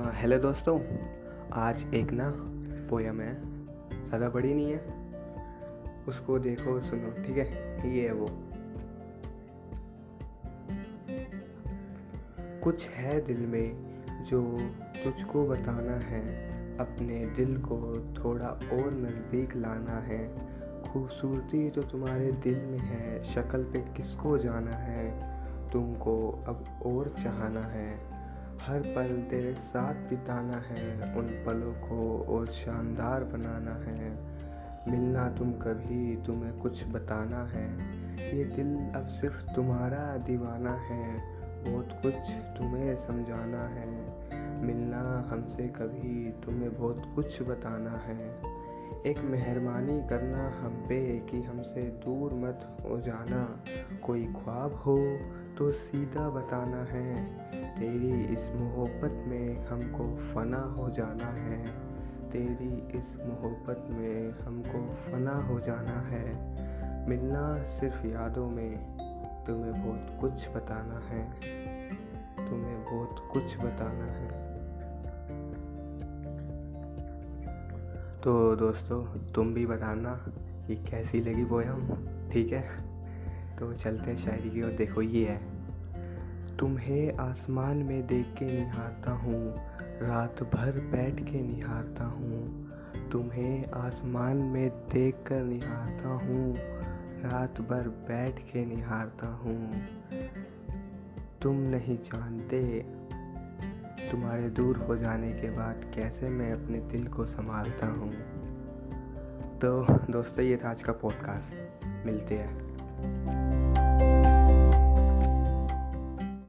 Hello दोस्तों, आज एक ना पोयम है, ज़्यादा बड़ी नहीं है, उसको देखो सुनो, ठीक है। ये है वो। कुछ है दिल में जो तुझको बताना है, अपने दिल को थोड़ा और नज़दीक लाना है। खूबसूरती तो तुम्हारे दिल में है, शक्ल पे किसको जाना है, तुमको अब और चाहना है। हर पल तेरे साथ बिताना है, उन पलों को और शानदार बनाना है। मिलना तुम कभी, तुम्हें कुछ बताना है, ये दिल अब सिर्फ तुम्हारा दीवाना है। बहुत कुछ तुम्हें समझाना है, मिलना हमसे कभी, तुम्हें बहुत कुछ बताना है। एक मेहरबानी करना हम पे कि हमसे दूर मत हो जाना। कोई ख्वाब हो तो सीधा बताना है, तेरी इस मोहब्बत में हमको फ़ना हो जाना है। तेरी इस मोहब्बत में हमको फ़ना हो जाना है। मिलना सिर्फ यादों में, तुम्हें बहुत कुछ बताना है, तुम्हें बहुत कुछ बताना है। तो दोस्तों, तुम भी बताना कि कैसी लगी पोयम, ठीक है। तो चलते शायरी की ओर। देखो ये है। तुम्हें आसमान में देख के निहारता हूँ, रात भर बैठ के निहारता हूँ। तुम्हें आसमान में देख कर निहारता हूँ, रात भर बैठ के निहारता हूँ। तुम नहीं जानते तुम्हारे दूर हो जाने के बाद कैसे मैं अपने दिल को संभालता हूँ। तो दोस्तों, ये था आज का पॉडकास्ट। मिलते हैं।